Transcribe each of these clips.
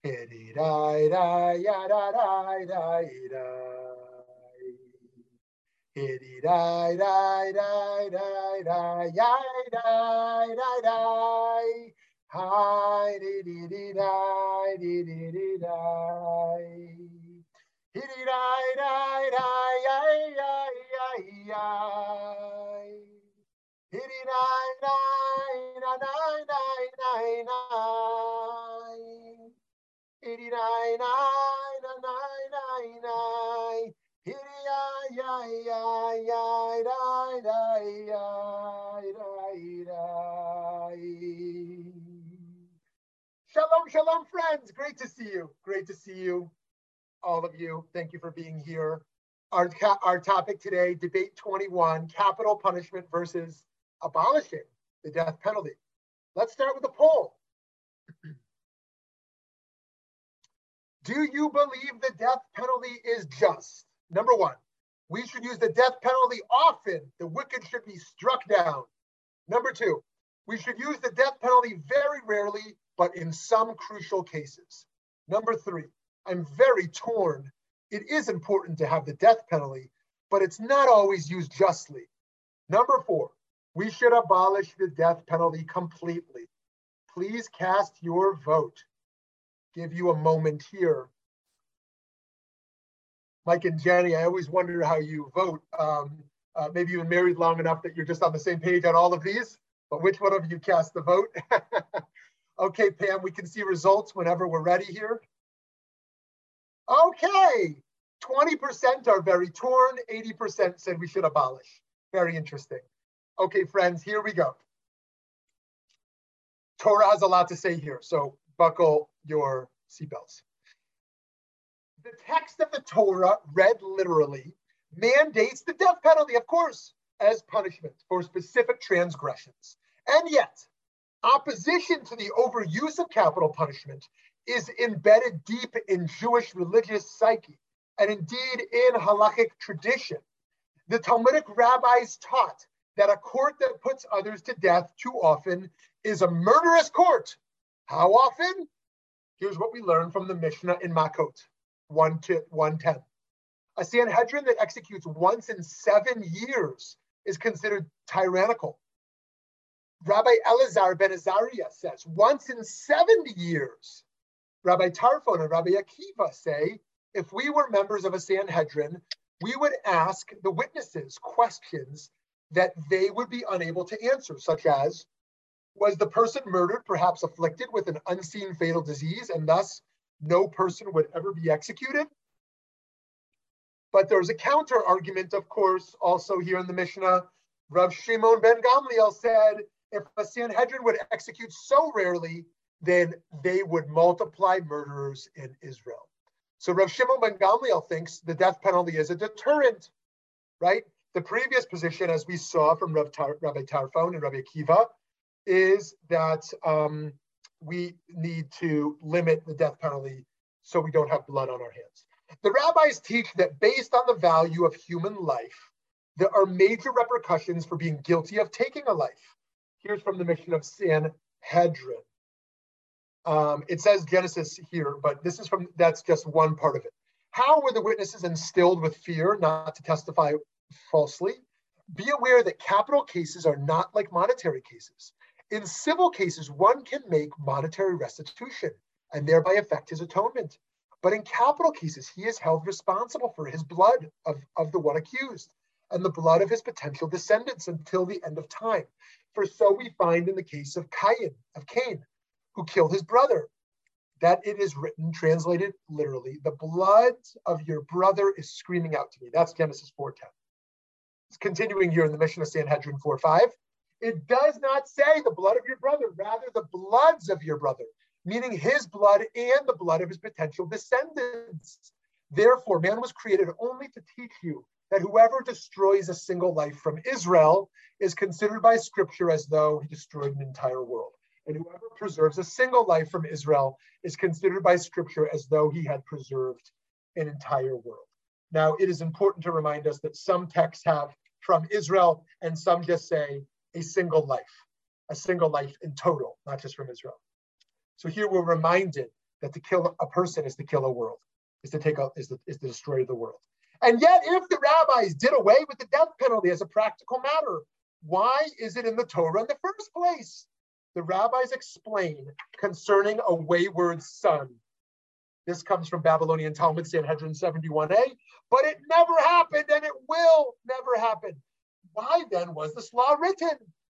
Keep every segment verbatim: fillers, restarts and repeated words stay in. Hiri nai nai nai nai nai hiri ay ay ay ay nai nai ay nai nai. Shalom, shalom, friends. Great to see you. Great to see you, all of you. Thank you for being here. Our our topic today: Debate twenty-one, capital punishment versus abolishing the death penalty. Let's start with a poll. Do you believe the death penalty is just? Number one, we should use the death penalty often. The wicked should be struck down. Number two, we should use the death penalty very rarely, but in some crucial cases. Number three, I'm very torn. It is important to have the death penalty, but it's not always used justly. Number four, we should abolish the death penalty completely. Please cast your vote. Give you a moment here. Mike and Jenny, I always wonder how you vote. Um, uh, maybe you've been married long enough that you're just on the same page on all of these, but which one of you cast the vote? Okay, Pam, we can see results whenever we're ready here. Okay, twenty percent are very torn, eighty percent said we should abolish. Very interesting. Okay, friends, here we go. Torah has a lot to say here, so buckle your seatbelts. The text of the Torah, read literally, mandates the death penalty, of course, as punishment for specific transgressions. And yet, opposition to the overuse of capital punishment is embedded deep in Jewish religious psyche, and indeed in halakhic tradition. The Talmudic rabbis taught that a court that puts others to death too often is a murderous court. How often? Here's what we learn from the Mishnah in Makkot, one to one ten. A Sanhedrin that executes once in seven years is considered tyrannical. Rabbi Elazar ben Azariah says, once in seventy years. Rabbi Tarfon and Rabbi Akiva say, if we were members of a Sanhedrin, we would ask the witnesses questions that they would be unable to answer, such as, was the person murdered perhaps afflicted with an unseen fatal disease, and thus no person would ever be executed? But there's a counter argument, of course, also here in the Mishnah. Rav Shimon Ben Gamliel said, if a Sanhedrin would execute so rarely, then they would multiply murderers in Israel. So Rav Shimon Ben Gamliel thinks the death penalty is a deterrent, right? The previous position, as we saw from Rav Tar- Rabbi Tarfon and Rabbi Akiva, is that um, we need to limit the death penalty so we don't have blood on our hands. The rabbis teach that based on the value of human life, there are major repercussions for being guilty of taking a life. Here's from the Mishnah of Sanhedrin. Um, it says Genesis here, but this is from, that's just one part of it. How were the witnesses instilled with fear not to testify falsely? Be aware that capital cases are not like monetary cases. In civil cases, one can make monetary restitution and thereby affect his atonement. But in capital cases, he is held responsible for his blood of, of the one accused and the blood of his potential descendants until the end of time. For so we find in the case of Cain, of Cain, who killed his brother, that it is written, translated literally, the blood of your brother is screaming out to me. That's Genesis four ten. It's continuing here in the Mishnah of Sanhedrin four five. It does not say the blood of your brother, rather the bloods of your brother, meaning his blood and the blood of his potential descendants. Therefore, man was created only to teach you that whoever destroys a single life from Israel is considered by Scripture as though he destroyed an entire world. And whoever preserves a single life from Israel is considered by Scripture as though he had preserved an entire world. Now, it is important to remind us that some texts have from Israel and some just say a single life, a single life in total, not just from Israel. So here we're reminded that to kill a person is to kill a world, is to take out, is the, is to destroy the world. And yet, if the rabbis did away with the death penalty as a practical matter, why is it in the Torah in the first place? The rabbis explain concerning a wayward son. This comes from Babylonian Talmud, Sanhedrin seventy-one A, but it never happened and it will never happen. Why then was this law written?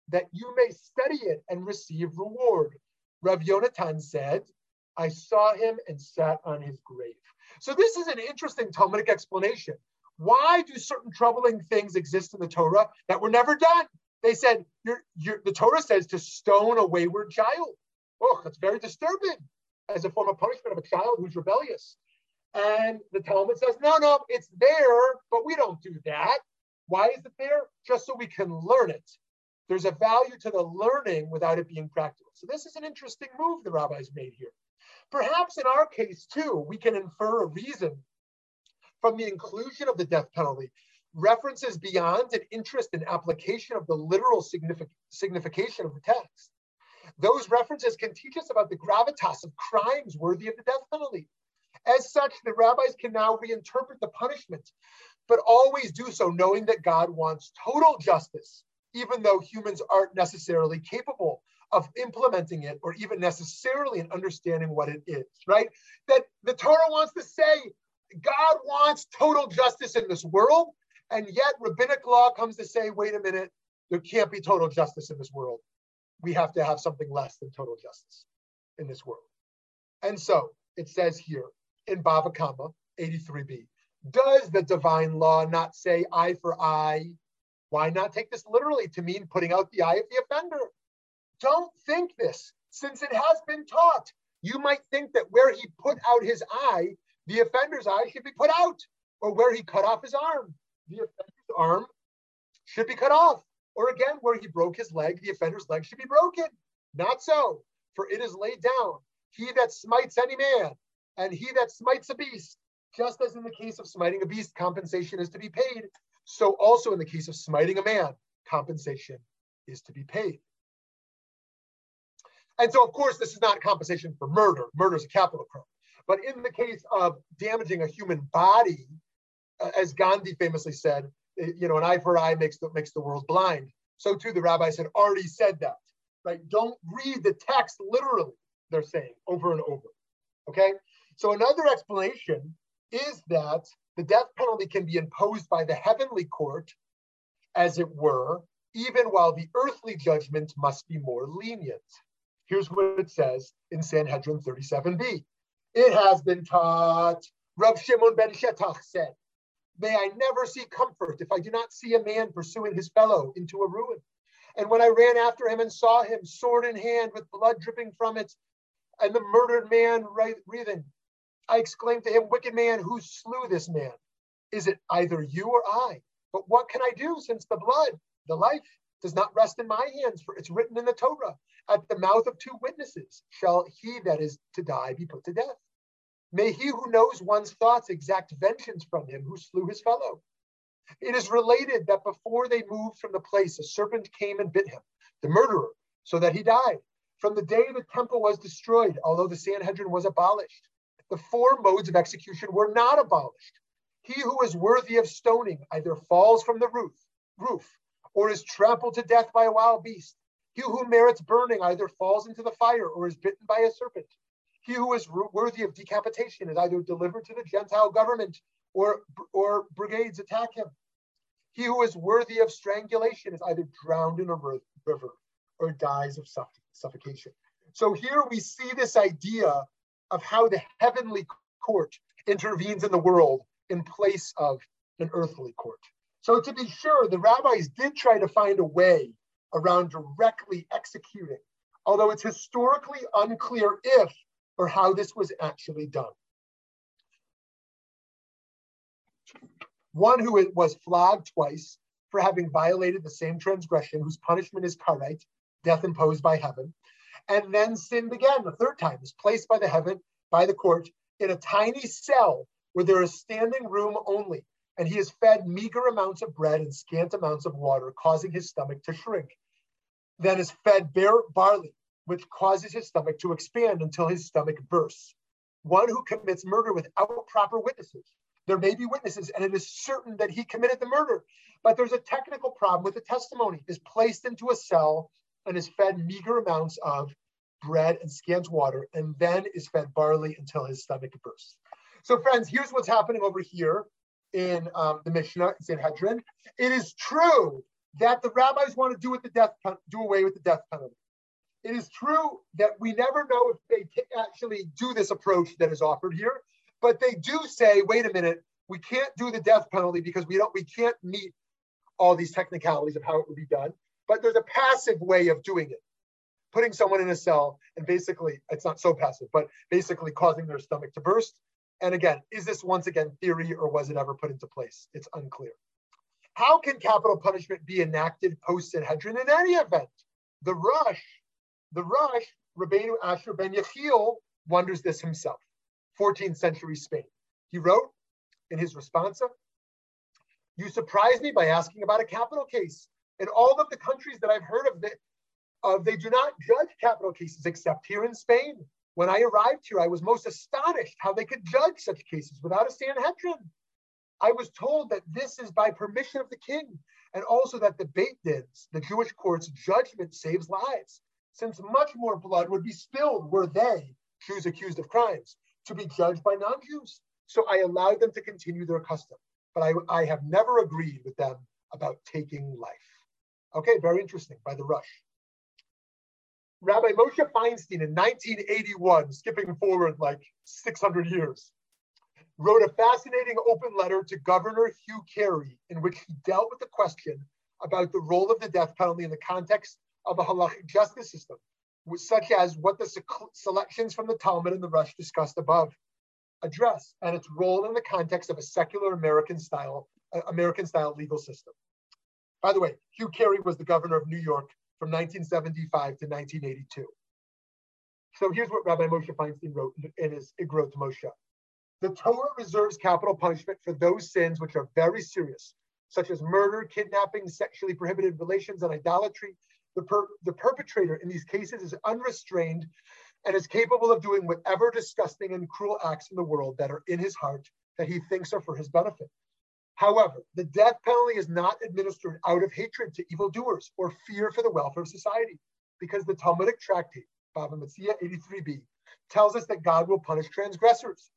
That you may study it and receive reward. Rav Yonatan said, I saw him and sat on his grave. So this is an interesting Talmudic explanation. Why do certain troubling things exist in the Torah that were never done? They said, you're, you're, the Torah says to stone a wayward child. Oh, that's very disturbing as a form of punishment of a child who's rebellious. And the Talmud says, no, no, it's there, but we don't do that. Why is it there? Just so we can learn it. There's a value to the learning without it being practical. So this is an interesting move the rabbis made here. Perhaps in our case too, we can infer a reason from the inclusion of the death penalty. References beyond an interest in application of the literal signific- signification of the text. Those references can teach us about the gravitas of crimes worthy of the death penalty. As such, the rabbis can now reinterpret the punishment, but always do so knowing that God wants total justice, even though humans aren't necessarily capable of implementing it or even necessarily in understanding what it is, right? That the Torah wants to say, God wants total justice in this world, and yet rabbinic law comes to say, wait a minute, there can't be total justice in this world. We have to have something less than total justice in this world. And so it says here in Baba Kama eighty-three B, does the divine law not say eye for eye? Why not take this literally to mean putting out the eye of the offender? Don't think this, since it has been taught. You might think that where he put out his eye, the offender's eye should be put out, or where he cut off his arm, the offender's arm should be cut off. Or again, where he broke his leg, the offender's leg should be broken. Not so, for it is laid down, he that smites any man, and he that smites a beast, just as in the case of smiting a beast, compensation is to be paid, so also in the case of smiting a man, compensation is to be paid. And so, of course, this is not compensation for murder. Murder is a capital crime. But in the case of damaging a human body, as Gandhi famously said, you know, an eye for eye makes the, makes the world blind. So too, the rabbis had already said that, right? Don't read the text literally, they're saying over and over, okay? So another explanation is that the death penalty can be imposed by the heavenly court, as it were, even while the earthly judgment must be more lenient. Here's what it says in Sanhedrin thirty-seven B. It has been taught, Rav Shimon Ben Shetach said, may I never see comfort if I do not see a man pursuing his fellow into a ruin. And when I ran after him and saw him, sword in hand with blood dripping from it, and the murdered man writhing, I exclaimed to him, wicked man, who slew this man? Is it either you or I? But what can I do since the blood, the life, does not rest in my hands? For it's written in the Torah, at the mouth of two witnesses shall he that is to die be put to death. May he who knows one's thoughts exact vengeance from him who slew his fellow. It is related that before they moved from the place, a serpent came and bit him, the murderer, so that he died. From the day the temple was destroyed, although the Sanhedrin was abolished, the four modes of execution were not abolished. He who is worthy of stoning either falls from the roof, roof or is trampled to death by a wild beast. He who merits burning either falls into the fire or is bitten by a serpent. He who is worthy of decapitation is either delivered to the Gentile government or, or brigades attack him. He who is worthy of strangulation is either drowned in a river or dies of suff- suffocation. So here we see this idea of how the heavenly court intervenes in the world in place of an earthly court. So to be sure, the rabbis did try to find a way around directly executing although it's historically unclear if or how this was actually done. One who was flogged twice for having violated the same transgression, whose punishment is karet, death imposed by heaven, and then sinned again the third time, is placed by the heaven, by the court, in a tiny cell where there is standing room only, and he is fed meager amounts of bread and scant amounts of water, causing his stomach to shrink. Then is fed bare barley, which causes his stomach to expand until his stomach bursts. One who commits murder without proper witnesses. There may be witnesses, and it is certain that he committed the murder, but there's a technical problem with the testimony, is placed into a cell and is fed meager amounts of bread and scant water, and then is fed barley until his stomach bursts. So friends, here's what's happening over here in um, the Mishnah, Sanhedrin. It is true that the rabbis want to do with the death pen- do away with the death penalty. It is true that we never know if they t- actually do this approach that is offered here, but they do say, wait a minute, we can't do the death penalty because we don't, we can't meet all these technicalities of how it would be done. But there's a passive way of doing it, putting someone in a cell and basically, it's not so passive, but basically causing their stomach to burst. And again, is this once again theory or was it ever put into place? It's unclear. How can capital punishment be enacted post-Sanhedrin in any event? The rush, the rush, Rabbeinu Asher Ben Yechiel wonders this himself, fourteenth century Spain. He wrote in his responsa, "You surprise me by asking about a capital case. In all of the countries that I've heard of, the, of, they do not judge capital cases except here in Spain. When I arrived here, I was most astonished how they could judge such cases without a Sanhedrin. I was told that this is by permission of the king, and also that the Beit Din, the Jewish court's judgment, saves lives, since much more blood would be spilled were they, Jews accused of crimes, to be judged by non-Jews. So I allowed them to continue their custom, but I, I have never agreed with them about taking life." Okay, very interesting, by the rush. Rabbi Moshe Feinstein in nineteen eighty-one, skipping forward like six hundred years, wrote a fascinating open letter to Governor Hugh Carey in which he dealt with the question about the role of the death penalty in the context of a halachic justice system, such as what the selections from the Talmud and the Rush discussed above address, and its role in the context of a secular American-style uh, American-style legal system. By the way, Hugh Carey was the governor of New York from nineteen seventy-five to nineteen eighty-two. So here's what Rabbi Moshe Feinstein wrote in his Igrot Moshe. "The Torah reserves capital punishment for those sins which are very serious, such as murder, kidnapping, sexually prohibited relations, and idolatry. The, per- the perpetrator in these cases is unrestrained and is capable of doing whatever disgusting and cruel acts in the world that are in his heart that he thinks are for his benefit. However, the death penalty is not administered out of hatred to evildoers or fear for the welfare of society, because the Talmudic tractate, Baba Metzia eighty-three b, tells us that God will punish transgressors.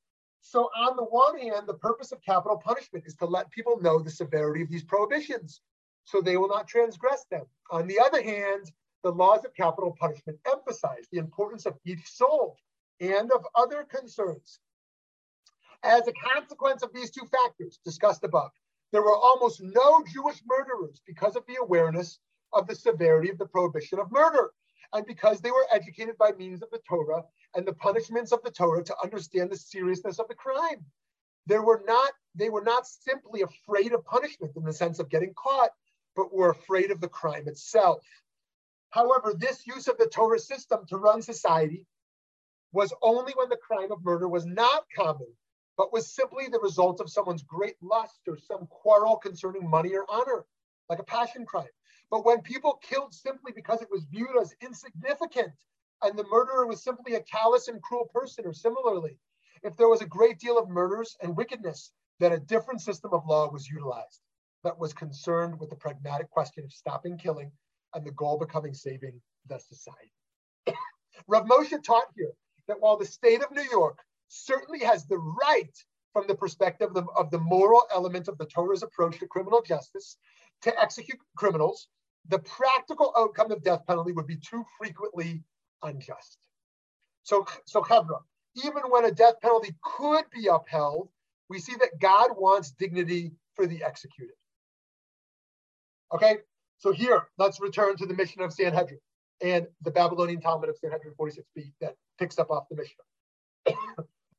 So on the one hand, the purpose of capital punishment is to let people know the severity of these prohibitions, so they will not transgress them. On the other hand, the laws of capital punishment emphasize the importance of each soul and of other concerns. As a consequence of these two factors discussed above, there were almost no Jewish murderers because of the awareness of the severity of the prohibition of murder, and because they were educated by means of the Torah and the punishments of the Torah to understand the seriousness of the crime. They were not, they were not simply afraid of punishment in the sense of getting caught, but were afraid of the crime itself. However, this use of the Torah system to run society was only when the crime of murder was not common, but was simply the result of someone's great lust or some quarrel concerning money or honor, like a passion crime. But when people killed simply because it was viewed as insignificant, and the murderer was simply a callous and cruel person, or similarly, if there was a great deal of murders and wickedness, then a different system of law was utilized that was concerned with the pragmatic question of stopping killing and the goal becoming saving the society." Rav Moshe taught here that while the state of New York certainly has the right, from the perspective of the, of the moral element of the Torah's approach to criminal justice, to execute criminals, the practical outcome of death penalty would be too frequently unjust. So, so Hebra, even when a death penalty could be upheld, we see that God wants dignity for the executed. Okay, so here, let's return to the mission of Sanhedrin. and the Babylonian Talmud of seven forty-six B that picks up off the Mishnah.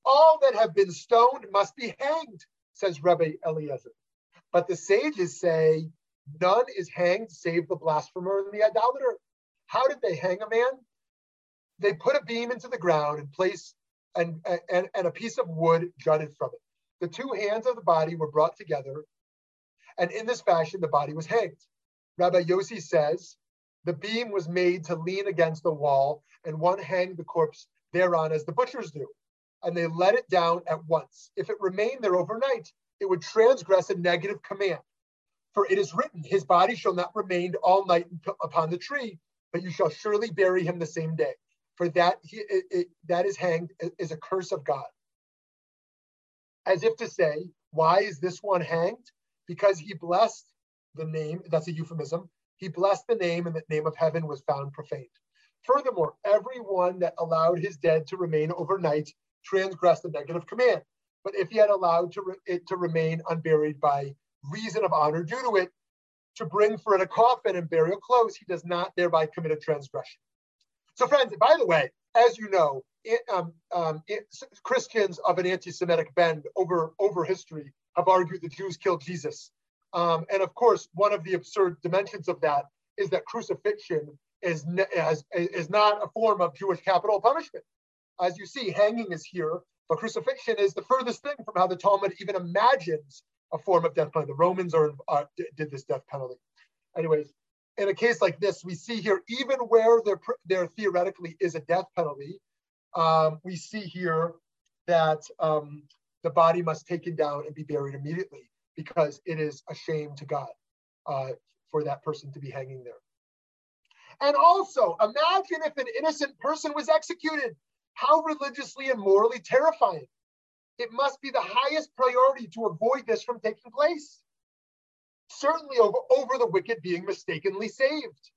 All that have been stoned must be hanged, says Rabbi Eliezer. But the sages say, none is hanged save the blasphemer and the idolater. How did they hang a man? They put a beam into the ground and placed and, and, and a piece of wood jutted from it. The two hands of the body were brought together, and in this fashion, the body was hanged. Rabbi Yossi says, the beam was made to lean against the wall, and one hanged the corpse thereon as the butchers do, and they let it down at once. If it remained there overnight, it would transgress a negative command. For it is written, his body shall not remain all night upon the tree, but you shall surely bury him the same day. For that he, it, it, that is hanged is a curse of God. As if to say, why is this one hanged? Because he blessed the name, that's a euphemism, he blessed the name and the name of heaven was found profaned. Furthermore, everyone that allowed his dead to remain overnight transgressed the negative command. But if he had allowed to re- it to remain unburied by reason of honor due to it, to bring for it a coffin and burial clothes, he does not thereby commit a transgression. So friends, by the way, as you know, it, um, um, it, Christians of an anti-Semitic bend over, over history have argued the Jews killed Jesus. Um, and of course, one of the absurd dimensions of that is that crucifixion is, ne- as, is not a form of Jewish capital punishment. As you see, hanging is here, but crucifixion is the furthest thing from how the Talmud even imagines a form of death penalty. The Romans are, uh, did this death penalty. Anyways, in a case like this, we see here, even where there, there theoretically is a death penalty, um, we see here that um, the body must be taken down and be buried immediately because it is a shame to God uh, for that person to be hanging there. And also, imagine if an innocent person was executed. How religiously and morally terrifying. It must be the highest priority to avoid this from taking place. Certainly over, over the wicked being mistakenly saved.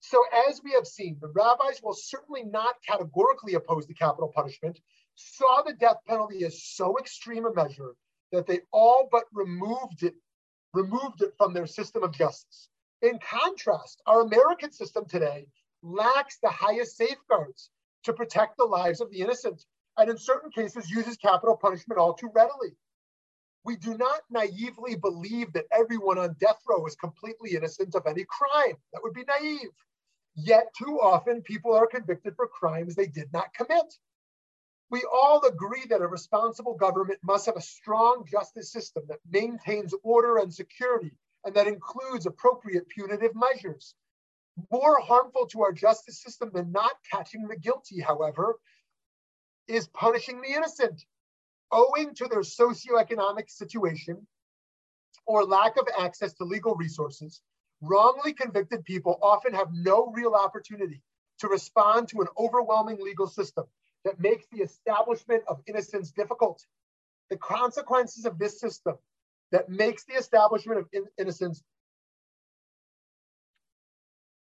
So as we have seen, the rabbis, while certainly not categorically opposed to capital punishment, saw the death penalty as so extreme a measure that they all but removed it, removed it from their system of justice. In contrast, our American system today lacks the highest safeguards to protect the lives of the innocent, and in certain cases uses capital punishment all too readily. We do not naively believe that everyone on death row is completely innocent of any crime. That would be naive. Yet too often people are convicted for crimes they did not commit. We all agree that a responsible government must have a strong justice system that maintains order and security, and that includes appropriate punitive measures. More harmful to our justice system than not catching the guilty, however, is punishing the innocent. Owing to their socioeconomic situation or lack of access to legal resources, wrongly convicted people often have no real opportunity to respond to an overwhelming legal system that makes the establishment of innocence difficult. The consequences of this system that makes the establishment of in- innocence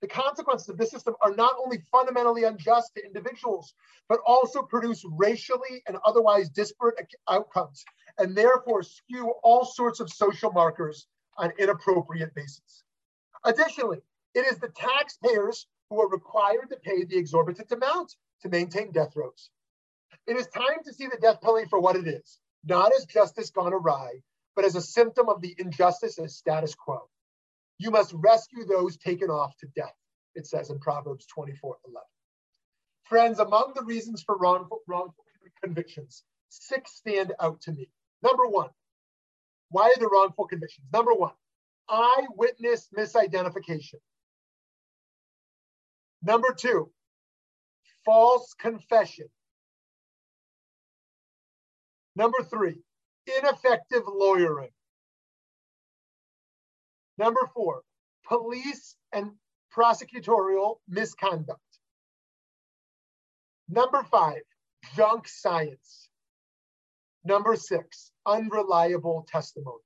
The consequences of this system are not only fundamentally unjust to individuals, but also produce racially and otherwise disparate outcomes, and therefore skew all sorts of social markers on inappropriate basis. Additionally, it is the taxpayers who are required to pay the exorbitant amount to maintain death rows. It is time to see the death penalty for what it is, not as justice gone awry, but as a symptom of the injustice and status quo. You must rescue those taken off to death, it says in Proverbs twenty-four eleven. Friends, among the reasons for wrongful, wrongful convictions, six stand out to me. Number one, why are there wrongful convictions? Number one, eyewitness misidentification. Number two, false confession. Number three, ineffective lawyering. Number four, police and prosecutorial misconduct. Number five, junk science. Number six, unreliable testimony.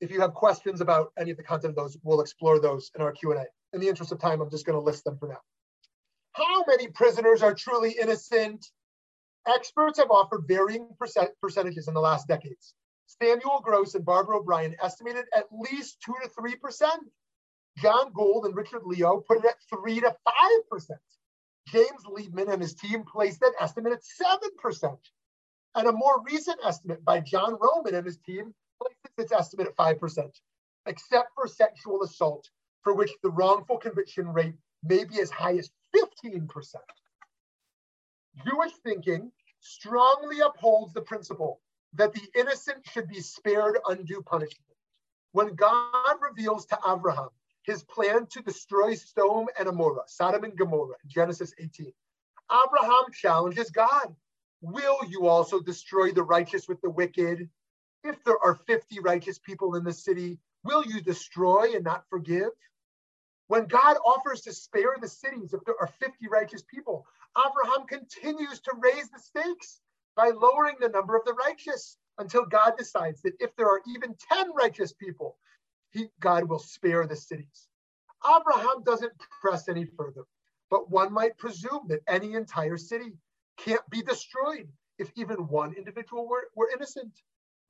If you have questions about any of the content of those, we'll explore those in our Q and A. In the interest of time, I'm just going to list them for now. How many prisoners are truly innocent? Experts have offered varying percent percentages in the last decades. Samuel Gross and Barbara O'Brien estimated at least two to three percent. John Gould and Richard Leo put it at three to five percent. James Liebman and his team placed that estimate at seven percent. And a more recent estimate by John Roman and his team places its estimate at five percent, except for sexual assault, for which the wrongful conviction rate may be as high as fifteen percent. Jewish thinking strongly upholds the principle that the innocent should be spared undue punishment. When God reveals to Abraham his plan to destroy Sodom and Gomorrah, Sodom and Gomorrah, in Genesis eighteen, Abraham challenges God, will you also destroy the righteous with the wicked? If there are fifty righteous people in the city, will you destroy and not forgive? When God offers to spare the cities if there are fifty righteous people, Abraham continues to raise the stakes by lowering the number of the righteous until God decides that if there are even ten righteous people, he, God will spare the cities. Abraham doesn't press any further, but one might presume that any entire city can't be destroyed if even one individual were, were innocent.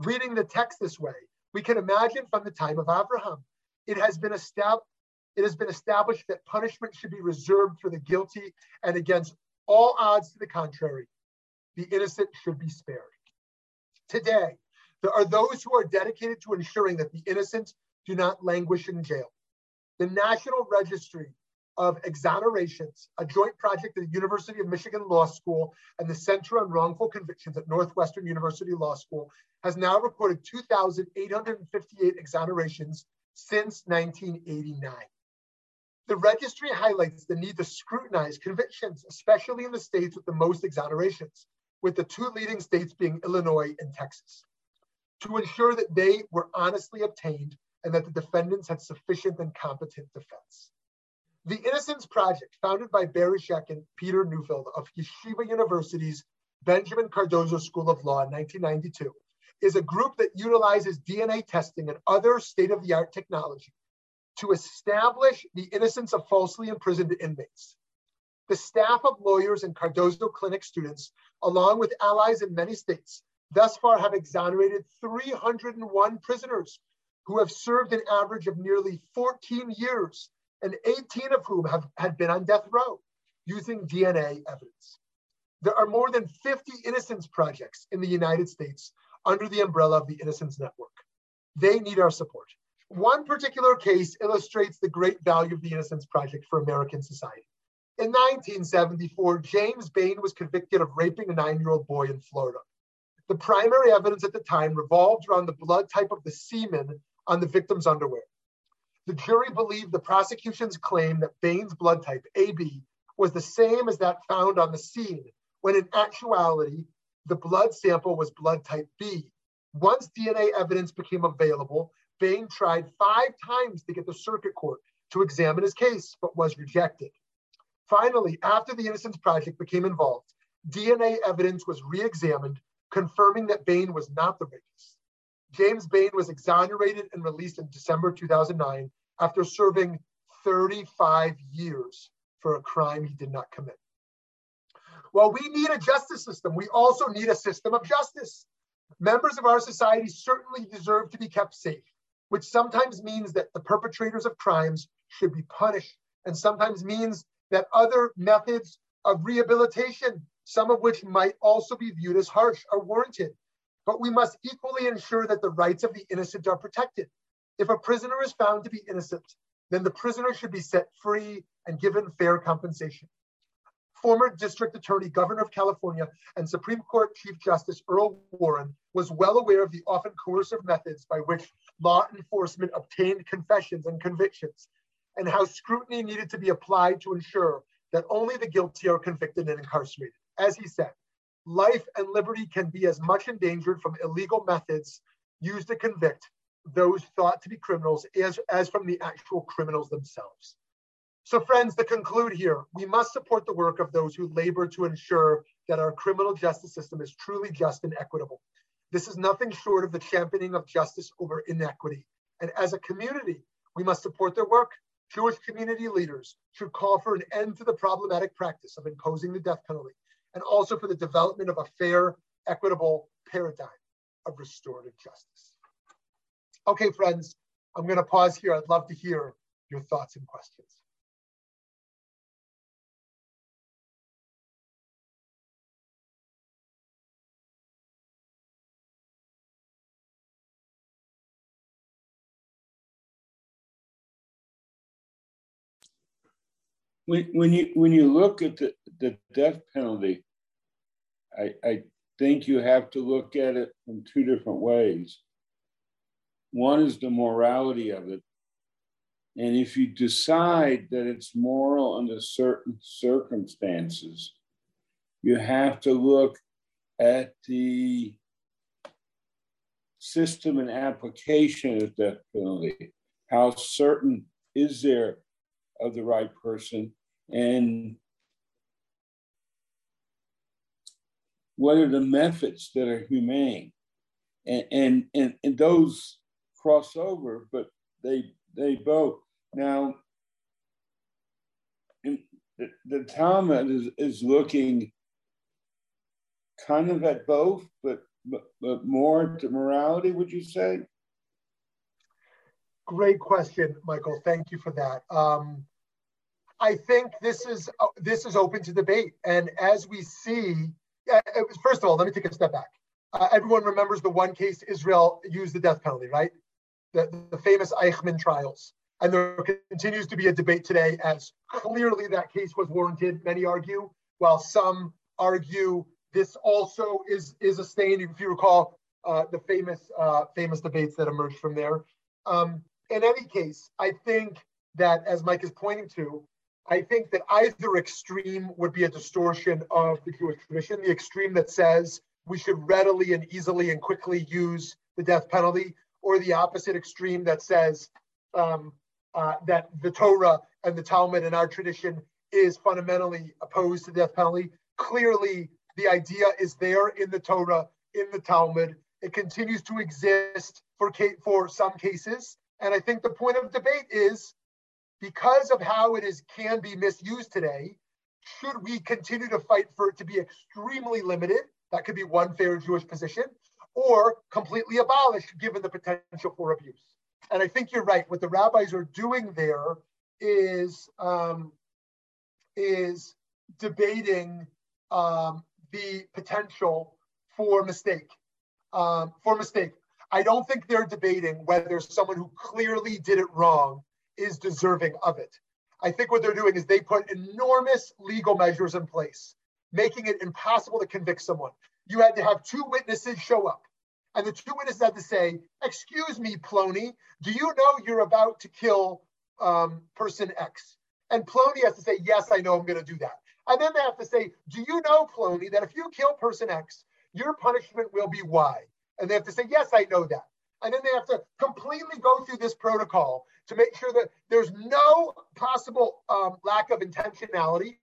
Reading the text this way, we can imagine from the time of Abraham, it has been established It has been established that punishment should be reserved for the guilty, and against all odds to the contrary, the innocent should be spared. Today, there are those who are dedicated to ensuring that the innocent do not languish in jail. The National Registry of Exonerations, a joint project of the University of Michigan Law School and the Center on Wrongful Convictions at Northwestern University Law School, has now recorded two thousand eight hundred fifty-eight exonerations since nineteen eighty-nine. The registry highlights the need to scrutinize convictions, especially in the states with the most exonerations, with the two leading states being Illinois and Texas, to ensure that they were honestly obtained and that the defendants had sufficient and competent defense. The Innocence Project, founded by Barry Scheck and Peter Neufeld of Yeshiva University's Benjamin Cardozo School of Law in nineteen ninety-two, is a group that utilizes D N A testing and other state-of-the-art technology to establish the innocence of falsely imprisoned inmates. The staff of lawyers and Cardozo Clinic students, along with allies in many states, thus far have exonerated three hundred one prisoners who have served an average of nearly fourteen years, and eighteen of whom have, had been on death row, using D N A evidence. There are more than fifty innocence projects in the United States under the umbrella of the Innocence Network. They need our support. One particular case illustrates the great value of the Innocence Project for American society. In nineteen seventy-four, James Bain was convicted of raping a nine-year-old boy in Florida. The primary evidence at the time revolved around the blood type of the semen on the victim's underwear. The jury believed the prosecution's claim that Bain's blood type, A B, was the same as that found on the scene, when in actuality, the blood sample was blood type B. Once D N A evidence became available, Bain tried five times to get the circuit court to examine his case, but was rejected. Finally, after the Innocence Project became involved, D N A evidence was re-examined, confirming that Bain was not the rapist. James Bain was exonerated and released in December two thousand nine after serving thirty-five years for a crime he did not commit. While we need a justice system, we also need a system of justice. Members of our society certainly deserve to be kept safe, which sometimes means that the perpetrators of crimes should be punished, and sometimes means that other methods of rehabilitation, some of which might also be viewed as harsh, are warranted. But we must equally ensure that the rights of the innocent are protected. If a prisoner is found to be innocent, then the prisoner should be set free and given fair compensation. Former District Attorney, Governor of California, and Supreme Court Chief Justice Earl Warren was well aware of the often coercive methods by which law enforcement obtained confessions and convictions, and how scrutiny needed to be applied to ensure that only the guilty are convicted and incarcerated. As he said, life and liberty can be as much endangered from illegal methods used to convict those thought to be criminals as, as from the actual criminals themselves. So friends, to conclude here, we must support the work of those who labor to ensure that our criminal justice system is truly just and equitable. This is nothing short of the championing of justice over inequity. And as a community, we must support their work. Jewish community leaders should call for an end to the problematic practice of imposing the death penalty, and also for the development of a fair, equitable paradigm of restorative justice. Okay, friends, I'm gonna pause here. I'd love to hear your thoughts and questions. When, when you when you look at the, the death penalty, I, I think you have to look at it in two different ways. One is the morality of it. And if you decide that it's moral under certain circumstances, you have to look at the system and application of death penalty. How certain is there of the right person, and what are the methods that are humane, and and and, and those cross over, but they they both. Now, in the, the Talmud is, is looking kind of at both, but, but but more to morality. Would you say? Great question, Michael. Thank you for that. Um, I think this is uh, this is open to debate, and as we see, uh, first of all, let me take a step back. Uh, everyone remembers the one case Israel used the death penalty, right? The, the famous Eichmann trials, and there continues to be a debate today as clearly that case was warranted. Many argue, while some argue this also is is a stain. If you recall, uh, the famous uh, famous debates that emerged from there. Um, In any case, I think that, as Mike is pointing to, I think that either extreme would be a distortion of the Jewish tradition, the extreme that says we should readily and easily and quickly use the death penalty, or the opposite extreme that says um, uh, that the Torah and the Talmud and our tradition is fundamentally opposed to the death penalty. Clearly, the idea is there in the Torah, in the Talmud. It continues to exist for, for some cases. And I think the point of debate is, because of how it is can be misused today, should we continue to fight for it to be extremely limited? That could be one fair Jewish position, or completely abolished given the potential for abuse. And I think you're right. What the rabbis are doing there is, um, is debating um, the potential for mistake, um, for mistake. I don't think they're debating whether someone who clearly did it wrong is deserving of it. I think what they're doing is they put enormous legal measures in place, making it impossible to convict someone. You had to have two witnesses show up, and the two witnesses had to say, "Excuse me, Plony, do you know you're about to kill um, person X?" And Plony has to say, "Yes, I know I'm going to do that." And then they have to say, "Do you know, Plony, that if you kill person X, your punishment will be Y?" And they have to say, "Yes, I know that." And then they have to completely go through this protocol to make sure that there's no possible um, lack of intentionality,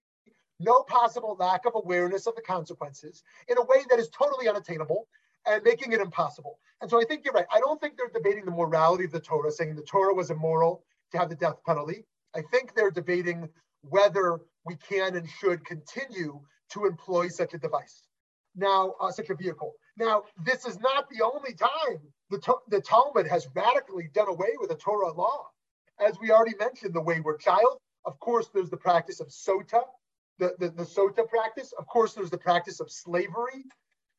no possible lack of awareness of the consequences, in a way that is totally unattainable and making it impossible. And so I think you're right. I don't think they're debating the morality of the Torah, saying the Torah was immoral to have the death penalty. I think they're debating whether we can and should continue to employ such a device. Now, uh, such a vehicle. Now, this is not the only time the, to the Talmud has radically done away with the Torah law. As we already mentioned, the wayward child. Of course, there's the practice of sota, the, the, the sota practice. Of course, there's the practice of slavery.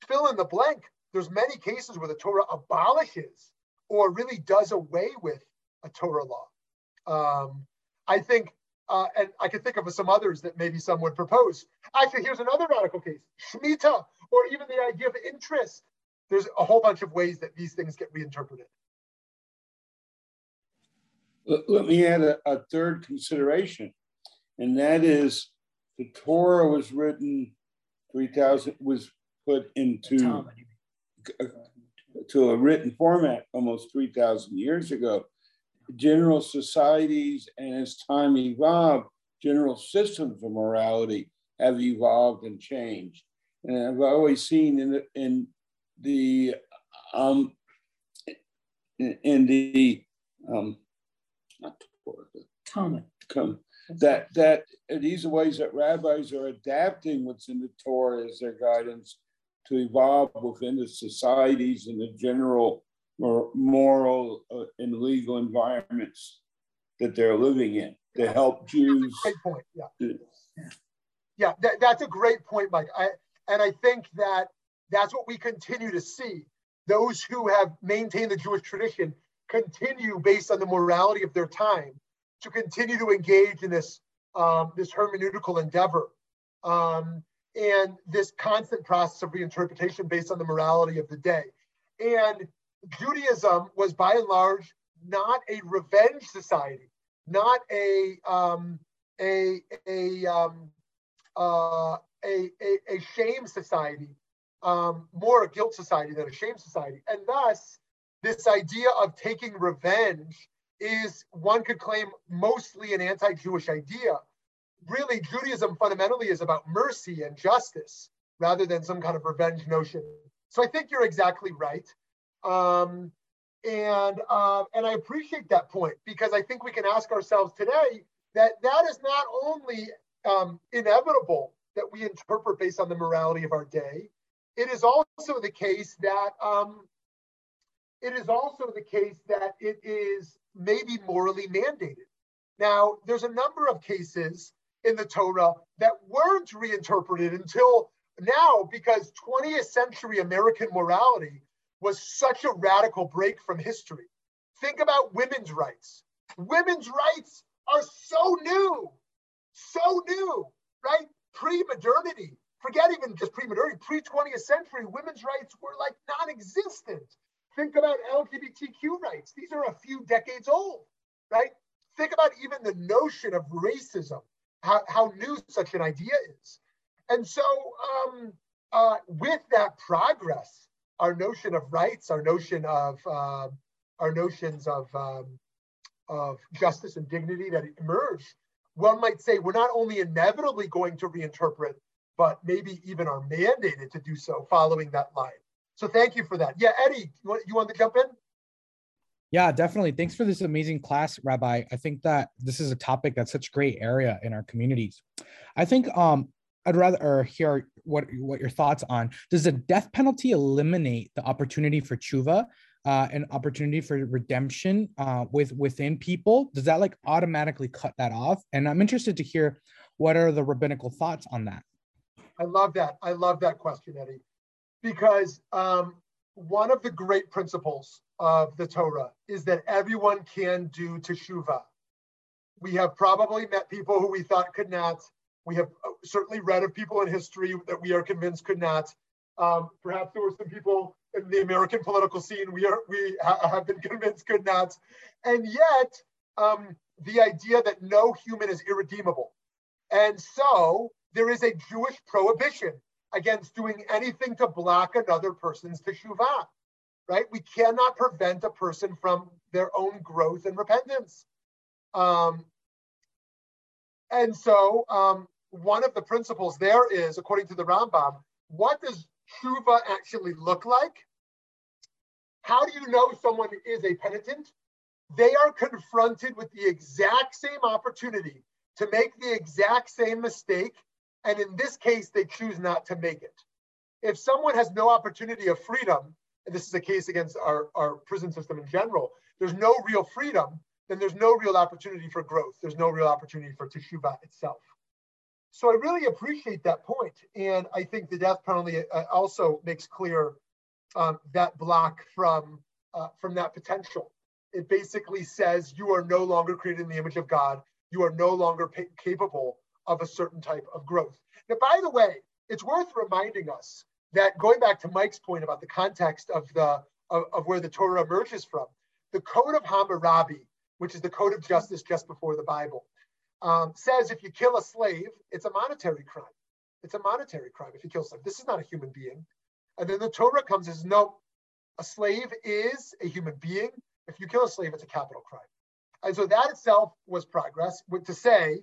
Fill in the blank. There's many cases where the Torah abolishes or really does away with a Torah law. Um, I think, uh, and I can think of some others that maybe some would propose. Actually, here's another radical case, Shemitah. Or even the idea of interest. There's a whole bunch of ways that these things get reinterpreted. Let me add a, a third consideration, and that is the Torah was written three thousand, was put into a, to a written format almost three thousand years ago. General societies, and as time evolved, general systems of morality have evolved and changed. And I've always seen in the, in the um, in the um, not the Talmud that that these are ways that rabbis are adapting what's in the Torah as their guidance to evolve within the societies and the general or moral and legal environments that they're living in to yeah. help Jews. That's a great point. Yeah, yeah. yeah that, that's a great point, Mike. I, and I think that that's what we continue to see. Those who have maintained the Jewish tradition continue, based on the morality of their time, to continue to engage in this um, this hermeneutical endeavor um, and this constant process of reinterpretation based on the morality of the day. And Judaism was, by and large, not a revenge society, not a um, a a, um, uh, a a a shame society, um, more a guilt society than a shame society. And thus, this idea of taking revenge is, one could claim, mostly an anti-Jewish idea. Really, Judaism fundamentally is about mercy and justice rather than some kind of revenge notion. So I think you're exactly right. Um, and uh, and I appreciate that point, because I think we can ask ourselves today that that is not only um, inevitable that we interpret based on the morality of our day, it is also the case that um, it is also the case that it is maybe morally mandated. Now, there's a number of cases in the Torah that weren't reinterpreted until now, because twentieth century American morality was such a radical break from history. Think about women's rights. Women's rights are so new, so new, right? Pre-modernity, forget even just pre-modernity, pre-twentieth century, women's rights were like non-existent. Think about L G B T Q rights. These are a few decades old, right? Think about even the notion of racism, how, how new such an idea is. And so um, uh, with that progress, our notion of rights, our notion of uh, our notions of um, of justice and dignity that emerge, one might say we're not only inevitably going to reinterpret, but maybe even are mandated to do so following that line. So thank you for that. Yeah, Eddie, you want, you want to jump in? Yeah, definitely. Thanks for this amazing class, Rabbi. I think that this is a topic that's such a great area in our communities. I think um, I'd rather or hear what, what your thoughts on. Does the death penalty eliminate the opportunity for tshuva, uh, an opportunity for redemption uh, with within people? Does that like automatically cut that off? And I'm interested to hear what are the rabbinical thoughts on that? I love that. I love that question, Eddie. Because um, one of the great principles of the Torah is that everyone can do teshuvah. We have probably met people who we thought could not. We have certainly read of people in history that we are convinced could not. Um, perhaps there were some people in the American political scene we, are, we ha have been convinced could not. And yet, um, the idea that no human is irredeemable. And so there is a Jewish prohibition against doing anything to block another person's teshuvah, right? We cannot prevent a person from their own growth and repentance. Um, and so um, one of the principles there is, according to the Rambam, what does teshuvah actually look like? How do you know someone is a penitent? They are confronted with the exact same opportunity to make the exact same mistake. And in this case, they choose not to make it. If someone has no opportunity of freedom, and this is a case against our, our prison system in general, there's no real freedom, then there's no real opportunity for growth. There's no real opportunity for teshuvah itself. So I really appreciate that point. And I think the death penalty also makes clear um, that block from, uh, from that potential. It basically says you are no longer created in the image of God. You are no longer capable of a certain type of growth. Now, by the way, it's worth reminding us that, going back to Mike's point about the context of the of, of where the Torah emerges from, the Code of Hammurabi, which is the code of justice just before the Bible, um, says if you kill a slave, it's a monetary crime. It's a monetary crime if you kill a slave. This is not a human being. And then the Torah comes and says, no, a slave is a human being. If you kill a slave, it's a capital crime. And so that itself was progress, to say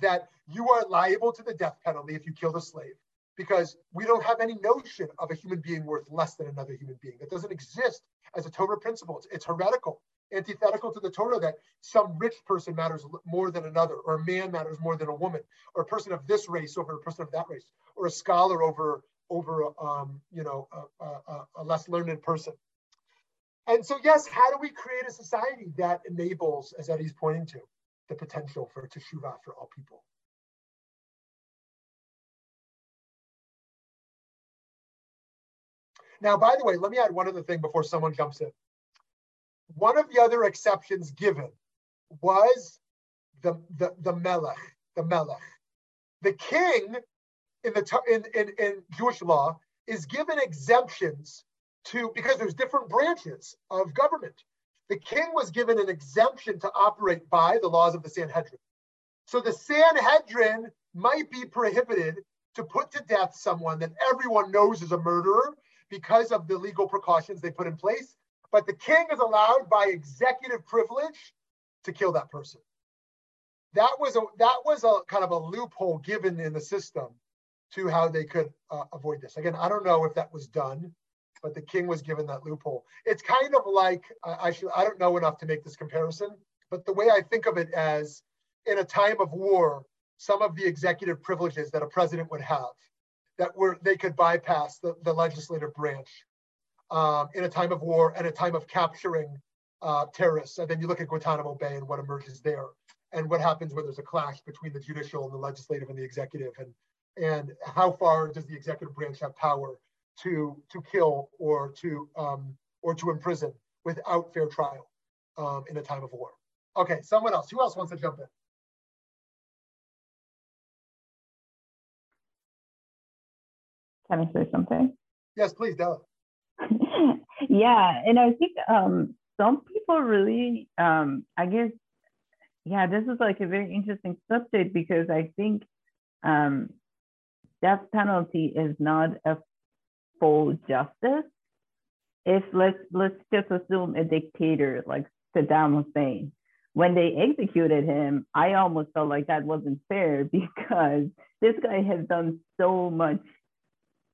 that you are liable to the death penalty if you killed a slave, because we don't have any notion of a human being worth less than another human being. That doesn't exist as a Torah principle. It's, it's heretical, antithetical to the Torah, that some rich person matters more than another, or a man matters more than a woman, or a person of this race over a person of that race, or a scholar over over um, you know a, a, a less learned person. And so yes, how do we create a society that enables, as Eddie's pointing to, the potential for teshuvah for all people. Now, by the way, let me add one other thing before someone jumps in. One of the other exceptions given was the, the, the melech, the melech. The king in, the, in, in, in Jewish law is given exemptions to, because there's different branches of government. The king was given an exemption to operate by the laws of the Sanhedrin. So the Sanhedrin might be prohibited to put to death someone that everyone knows is a murderer, because of the legal precautions they put in place, but the king is allowed by executive privilege to kill that person. That was a that was a kind of a loophole given in the system to how they could uh, avoid this. Again, I don't know if that was done, but the king was given that loophole. It's kind of like uh, I should I don't know enough to make this comparison, but the way I think of it as in a time of war, some of the executive privileges that a president would have, that were, they could bypass the, the legislative branch um, in a time of war and a time of capturing uh, terrorists. And then you look at Guantanamo Bay and what emerges there and what happens when there's a clash between the judicial and the legislative and the executive, and, and how far does the executive branch have power to, to kill or to, um, or to imprison without fair trial um, in a time of war. Okay, someone else, who else wants to jump in? Can I say something? Yes, please, Della. Yeah, and I think um, some people really, um, I guess, yeah, this is like a very interesting subject, because I think um, death penalty is not a full justice. If let's let's just assume a dictator like Saddam Hussein, when they executed him, I almost felt like that wasn't fair, because this guy has done so much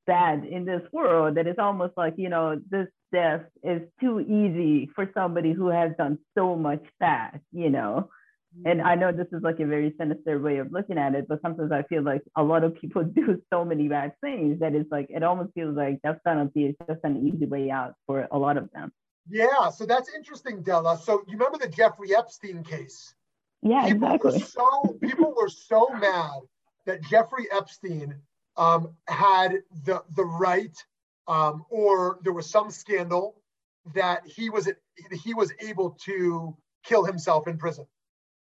bad in this world that it's almost like, you know, this death is too easy for somebody who has done so much bad, you know. Mm-hmm. And I know this is like a very sinister way of looking at it, but sometimes I feel like a lot of people do so many bad things that it's like, it almost feels like death penalty is just an easy way out for a lot of them. Yeah, so that's interesting, Della. So you remember the Jeffrey Epstein case? Yeah, people exactly. Were so, people were so mad that Jeffrey Epstein Um, had the the right, um, or there was some scandal that he was he was able to kill himself in prison,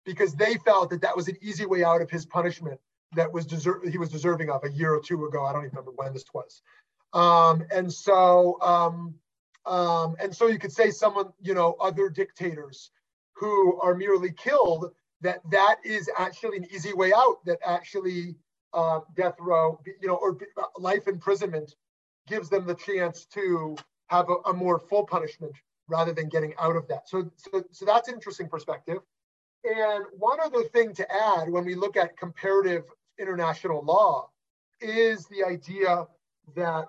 because they felt that that was an easy way out of his punishment that was deser- he was deserving of a year or two ago. I don't even remember when this was, um, and so um, um, and so you could say someone, you know, other dictators who are merely killed, that that is actually an easy way out, that actually. Uh, death row, you know, or life imprisonment gives them the chance to have a, a more full punishment rather than getting out of that. So, so, so that's an interesting perspective. And one other thing to add when we look at comparative international law is the idea that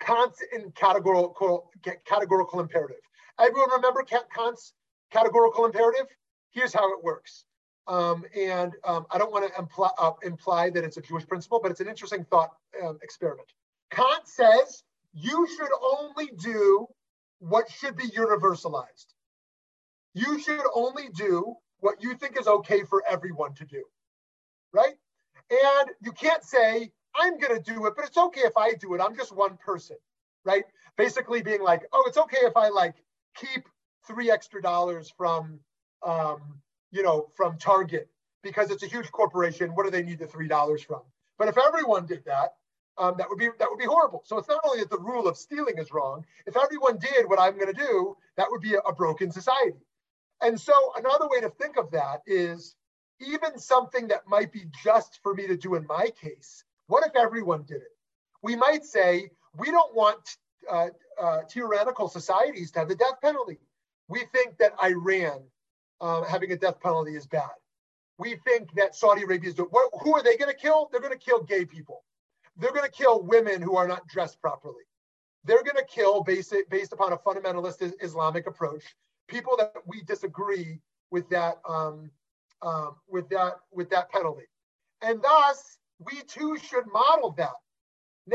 Kant's in categorical, categorical imperative. Everyone remember Kant's categorical imperative? Here's how it works. Um, and um, I don't want to imply, uh, imply that it's a Jewish principle, but it's an interesting thought um, experiment. Kant says you should only do what should be universalized. You should only do what you think is okay for everyone to do, right? And you can't say, I'm going to do it, but it's okay if I do it. I'm just one person, right? Basically being like, oh, it's okay if I like keep three extra dollars from... Um, you know, from Target, because it's a huge corporation. What do they need the three dollars from? But if everyone did that, um, that would be that would be horrible. So it's not only that the rule of stealing is wrong, if everyone did what I'm gonna do, that would be a, a broken society. And so another way to think of that is, even something that might be just for me to do in my case, what if everyone did it? We might say, we don't want uh, uh, tyrannical societies to have the death penalty. We think that Iran Uh, having a death penalty is bad. We think that Saudi Arabia is doing, what, who are they gonna kill? They're gonna kill gay people. They're gonna kill women who are not dressed properly. They're gonna kill, basic, based upon a fundamentalist is, Islamic approach, people that we disagree with that, um, um, with that, with that penalty. And thus, we too should model that.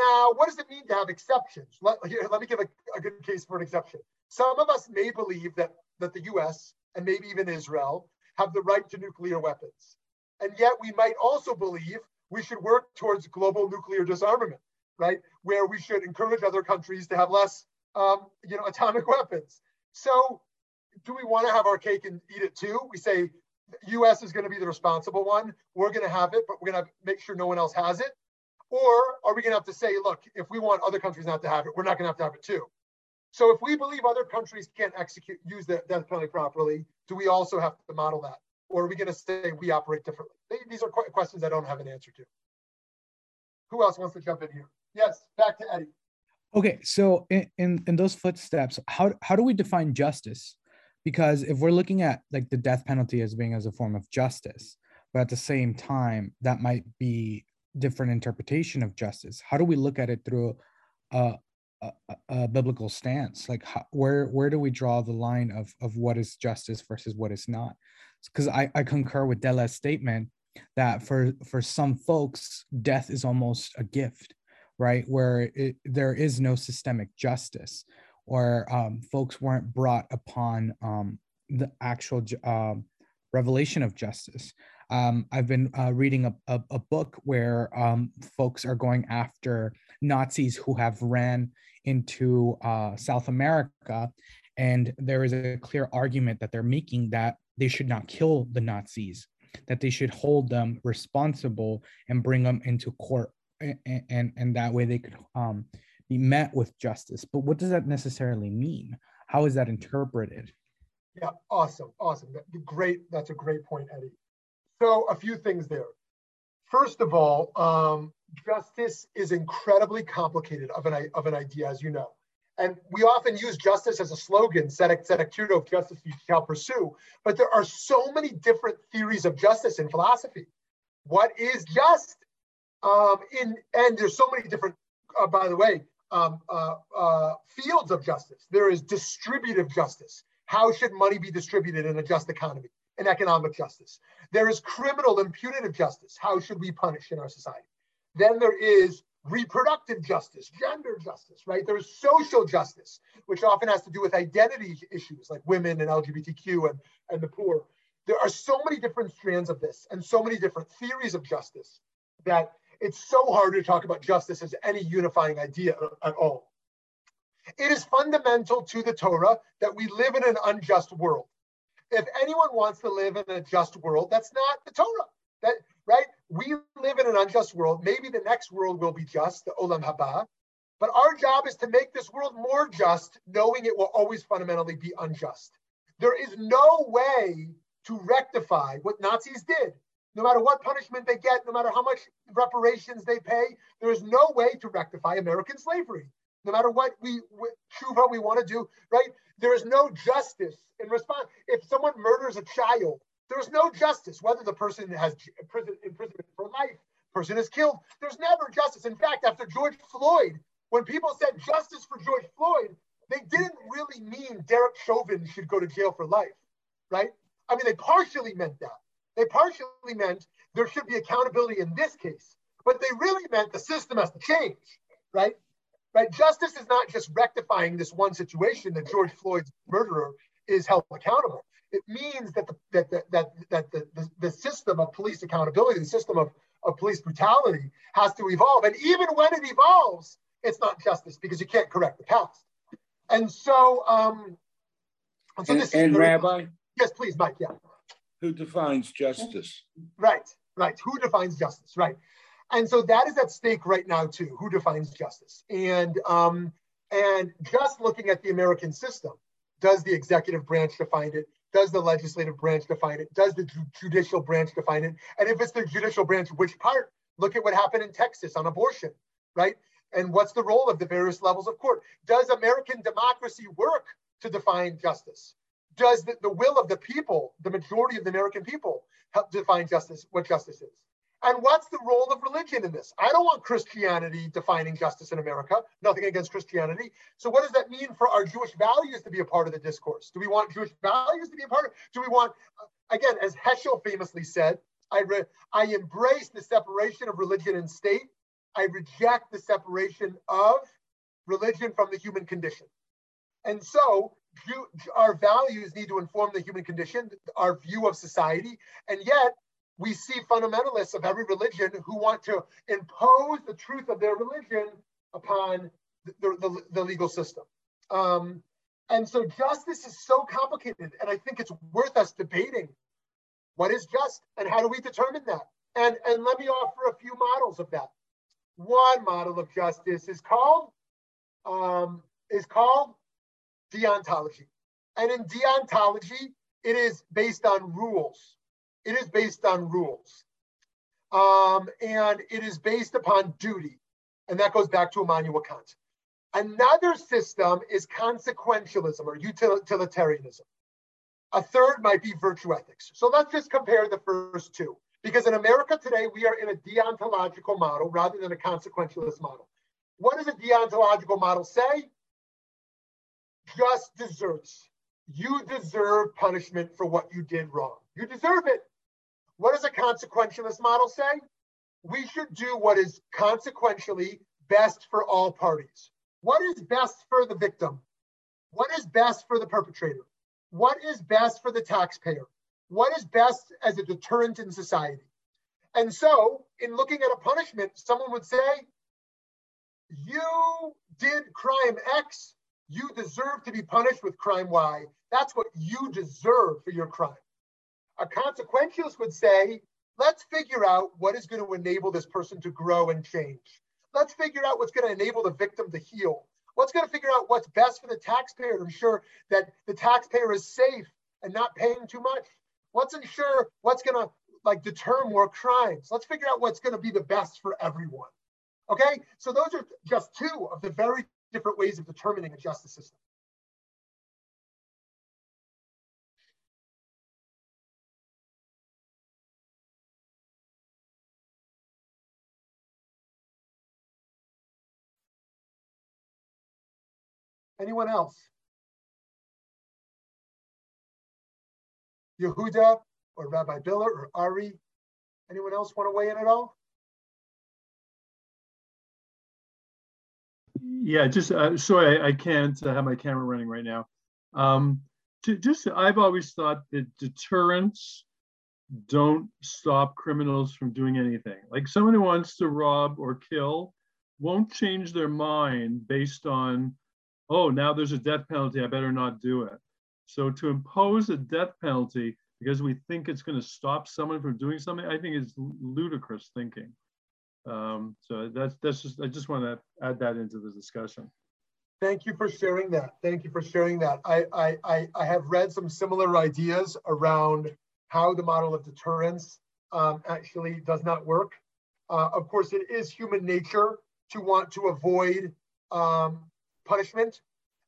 Now, what does it mean to have exceptions? Let, here, let me give a, a good case for an exception. Some of us may believe that, that the U S and maybe even Israel have the right to nuclear weapons. And yet we might also believe we should work towards global nuclear disarmament, right? Where we should encourage other countries to have less um, you know, atomic weapons. So do we want to have our cake and eat it too? We say, the U S is going to be the responsible one. We're going to have it, but we're going to make sure no one else has it. Or are we going to have to say, look, if we want other countries not to have it, we're not going to have to have it too. So if we believe other countries can't execute, use the death penalty properly, do we also have to model that? Or are we going to say we operate differently? These are questions I don't have an answer to. Who else wants to jump in here? Yes, back to Eddie. Okay, so in, in, in those footsteps, how, how do we define justice? Because if we're looking at like the death penalty as being as a form of justice, but at the same time, that might be different interpretation of justice. How do we look at it through a, a, a biblical stance? Like how, where where do we draw the line of, of what is justice versus what is not? Because I, I concur with Dela's statement that for, for some folks, death is almost a gift, right? Where it, there is no systemic justice, or um, folks weren't brought upon um, the actual uh, revelation of justice. Um, I've been uh, reading a, a, a book where um, folks are going after Nazis who have ran into uh, South America, and there is a clear argument that they're making that they should not kill the Nazis, that they should hold them responsible and bring them into court, and, and, and that way they could um, be met with justice. But what does that necessarily mean? How is that interpreted? Yeah, awesome, awesome. Great, that's a great point, Eddie. So a few things there. First of all, um, justice is incredibly complicated of an, of an idea, as you know. And we often use justice as a slogan, tzedek tzedek tirdof, of justice you shall pursue. But there are so many different theories of justice in philosophy. What is just? Um, in, and there's so many different, uh, by the way, um, uh, uh, fields of justice. There is distributive justice. How should money be distributed in a just economy? In economic justice. There is criminal and punitive justice. How should we punish in our society? Then there is reproductive justice, gender justice, right? There's social justice, which often has to do with identity issues like women and L G B T Q and, and the poor. There are so many different strands of this and so many different theories of justice that it's so hard to talk about justice as any unifying idea at all. It is fundamental to the Torah that we live in an unjust world. If anyone wants to live in a just world, that's not the Torah, that, right? We live in an unjust world. Maybe the next world will be just, the Olam Haba, but our job is to make this world more just, knowing it will always fundamentally be unjust. There is no way to rectify what Nazis did. No matter what punishment they get, no matter how much reparations they pay, there is no way to rectify American slavery. No matter what we, what tshuva we want to do, right? There is no justice in response. If someone murders a child, there's no justice, whether the person has prison, imprisonment for life, person is killed, there's never justice. In fact, after George Floyd, when people said justice for George Floyd, they didn't really mean Derek Chauvin should go to jail for life, right? I mean, they partially meant that. They partially meant there should be accountability in this case, but they really meant the system has to change, right? Right? Justice is not just rectifying this one situation that George Floyd's murderer is held accountable. It means that the, that, that, that, that the, the, the system of police accountability, the system of, of police brutality has to evolve. And even when it evolves, it's not justice because you can't correct the past. And so, um, and, so and, this and is Rabbi? Yes, please, Mike, yeah. Who defines justice? Right, right. Who defines justice, right. And so that is at stake right now too, who defines justice. And, um, and just looking at the American system, does the executive branch define it? Does the legislative branch define it? Does the judicial branch define it? And if it's the judicial branch, which part? Look at what happened in Texas on abortion, right? And what's the role of the various levels of court? Does American democracy work to define justice? Does the, the will of the people, the majority of the American people, help define justice, what justice is? And what's the role of religion in this? I don't want Christianity defining justice in America, nothing against Christianity. So what does that mean for our Jewish values to be a part of the discourse? Do we want Jewish values to be a part of it? Do we want, again, as Heschel famously said, I, re, I embrace the separation of religion and state. I reject the separation of religion from the human condition. And so our values need to inform the human condition, our view of society, and yet we see fundamentalists of every religion who want to impose the truth of their religion upon the, the, the legal system. Um, and so justice is so complicated, and I think it's worth us debating what is just and how do we determine that? And, and let me offer a few models of that. One model of justice is called, um, is called deontology. And in deontology, it is based on rules. It is based on rules. Um, and it is based upon duty. And that goes back to Immanuel Kant. Another system is consequentialism or utilitarianism. A third might be virtue ethics. So let's just compare the first two. Because in America today, we are in a deontological model rather than a consequentialist model. What does a deontological model say? Just deserts. You deserve punishment for what you did wrong. You deserve it. What does a consequentialist model say? We should do what is consequentially best for all parties. What is best for the victim? What is best for the perpetrator? What is best for the taxpayer? What is best as a deterrent in society? And so, in looking at a punishment, someone would say, you did crime X, you deserve to be punished with crime Y. That's what you deserve for your crime. A consequentialist would say, let's figure out what is going to enable this person to grow and change. Let's figure out what's going to enable the victim to heal. Let's going to figure out what's best for the taxpayer to ensure that the taxpayer is safe and not paying too much. Let's ensure what's going to like deter more crimes. Let's figure out what's going to be the best for everyone. Okay, so those are just two of the very different ways of determining a justice system. Anyone else? Yehuda or Rabbi Biller or Ari? Anyone else want to weigh in at all? Yeah, just uh, sorry, I, I can't uh, have my camera running right now. Um, to, just I've always thought that deterrence don't stop criminals from doing anything. Like someone who wants to rob or kill won't change their mind based on, oh, now there's a death penalty, I better not do it. So to impose a death penalty because we think it's going to stop someone from doing something, I think is ludicrous thinking. Um, so that's, that's just, I just want to add that into the discussion. Thank you for sharing that. Thank you for sharing that. I, I, I, I have read some similar ideas around how the model of deterrence um, actually does not work. Uh, of course, it is human nature to want to avoid um, punishment.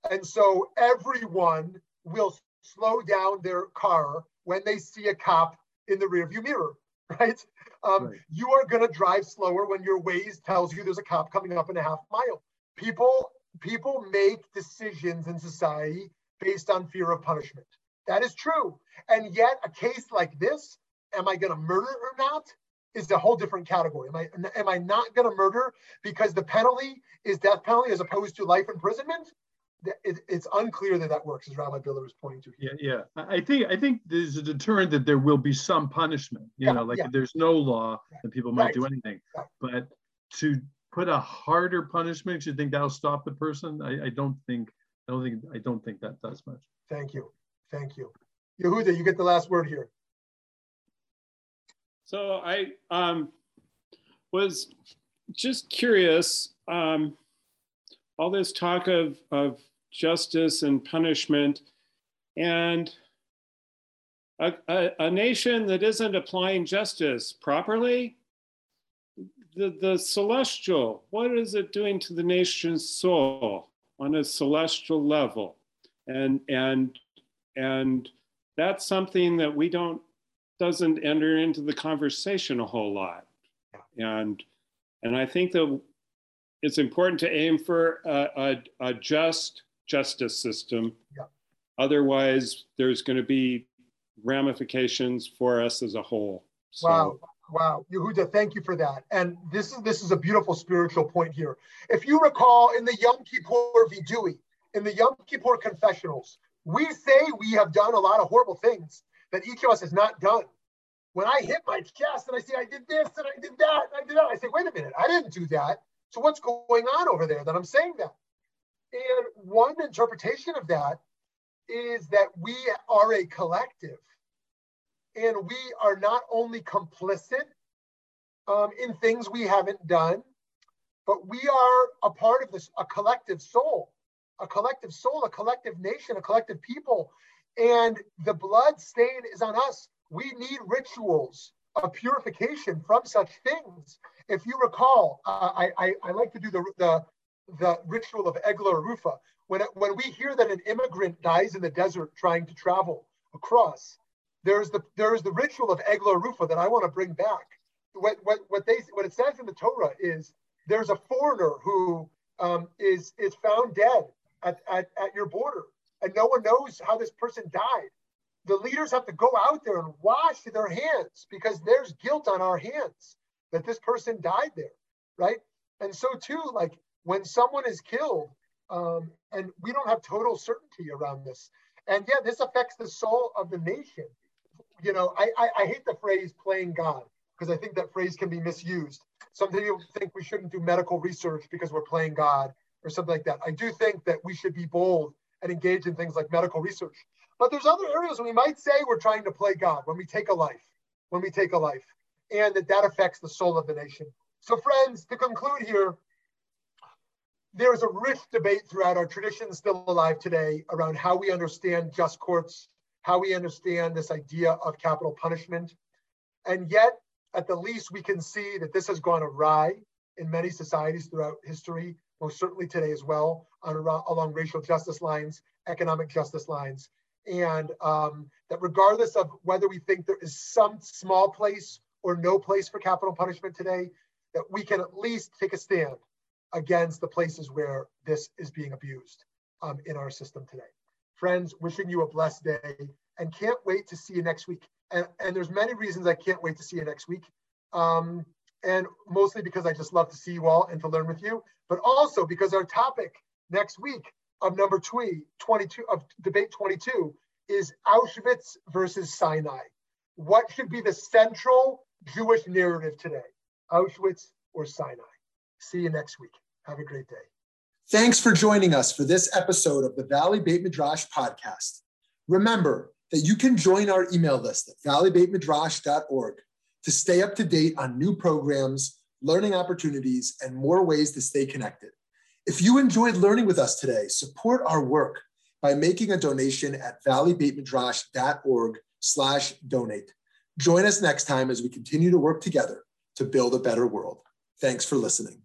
And so everyone will slow down their car when they see a cop in the rearview mirror, right? Um, right. You are going to drive slower when your Waze tells you there's a cop coming up in a half mile. People, people make decisions in society based on fear of punishment. That is true. And yet a case like this, am I going to murder or not, is a whole different category. Am I, am I not going to murder because the penalty is death penalty as opposed to life imprisonment? It, it's unclear that that works, as Rabbi Biller was pointing to here. Yeah, yeah. I think I think there's a deterrent that there will be some punishment. You yeah, know, like yeah. if there's no law, yeah. then people might right. do anything. Right. But to put a harder punishment, you think that'll stop the person? I, I don't think. I don't think. I don't think that does much. Thank you. Thank you, Yehuda. You get the last word here. So I um, was just curious. Um, all this talk of of justice and punishment, and a, a, a nation that isn't applying justice properly, the, the celestial, what is it doing to the nation's soul on a celestial level? And and and that's something that we don't, doesn't enter into the conversation a whole lot. And, and I think that it's important to aim for a, a, a just justice system. Yeah. Otherwise, there's going to be ramifications for us as a whole. So. Wow, wow, Yehuda, thank you for that. And this is this is a beautiful spiritual point here. If you recall, in the Yom Kippur Vidui, in the Yom Kippur confessionals, We say we have done a lot of horrible things that each of us has not done. When I hit my chest and I say, I did this and I did that, and I did that, I say, wait a minute, I didn't do that. So what's going on over there that I'm saying that? And one interpretation of that is that we are a collective, and we are not only complicit um, in things we haven't done, but we are a part of this, a collective soul, a collective soul, a collective nation, a collective people. And the blood stain is on us. We need rituals of purification from such things. If you recall, uh, I, I, I like to do the, the, the ritual of Egla Rufa. When, it, when we hear that an immigrant dies in the desert trying to travel across, there's the, there's the ritual of Egla Rufa that I want to bring back. What, what, what, they, what it says in the Torah is there's a foreigner who um, is, is found dead at, at, at your border, and no one knows how this person died. The leaders have to go out there and wash their hands because there's guilt on our hands that this person died there, right? And so too, like when someone is killed, um, and we don't have total certainty around this. And yeah, this affects the soul of the nation. You know, I, I, I hate the phrase playing God, because I think that phrase can be misused. Some people think we shouldn't do medical research because we're playing God or something like that. I do think that we should be bold and engage in things like medical research. But there's other areas we might say we're trying to play God when we take a life, when we take a life, and that that affects the soul of the nation. So friends, to conclude here, there is a rich debate throughout our tradition still alive today around how we understand just courts, how we understand this idea of capital punishment. And yet, at the least, we can see that this has gone awry in many societies throughout history, most certainly today as well, on, along racial justice lines, economic justice lines. And um, that regardless of whether we think there is some small place or no place for capital punishment today, that we can at least take a stand against the places where this is being abused um, in our system today. Friends, wishing you a blessed day, and can't wait to see you next week. And, and there's many reasons I can't wait to see you next week. Um, and mostly because I just love to see you all and to learn with you, but also because our topic next week of number twenty-two of debate twenty-two is Auschwitz versus Sinai. What should be the central Jewish narrative today? Auschwitz or Sinai? See you next week. Have a great day. Thanks for joining us for this episode of the Valley Beit Midrash podcast. Remember that you can join our email list at valley beit midrash dot org to stay up to date on new programs, learning opportunities, and more ways to stay connected. If you enjoyed learning with us today, support our work by making a donation at valley beit midrash dot org slash donate. Join us next time as we continue to work together to build a better world. Thanks for listening.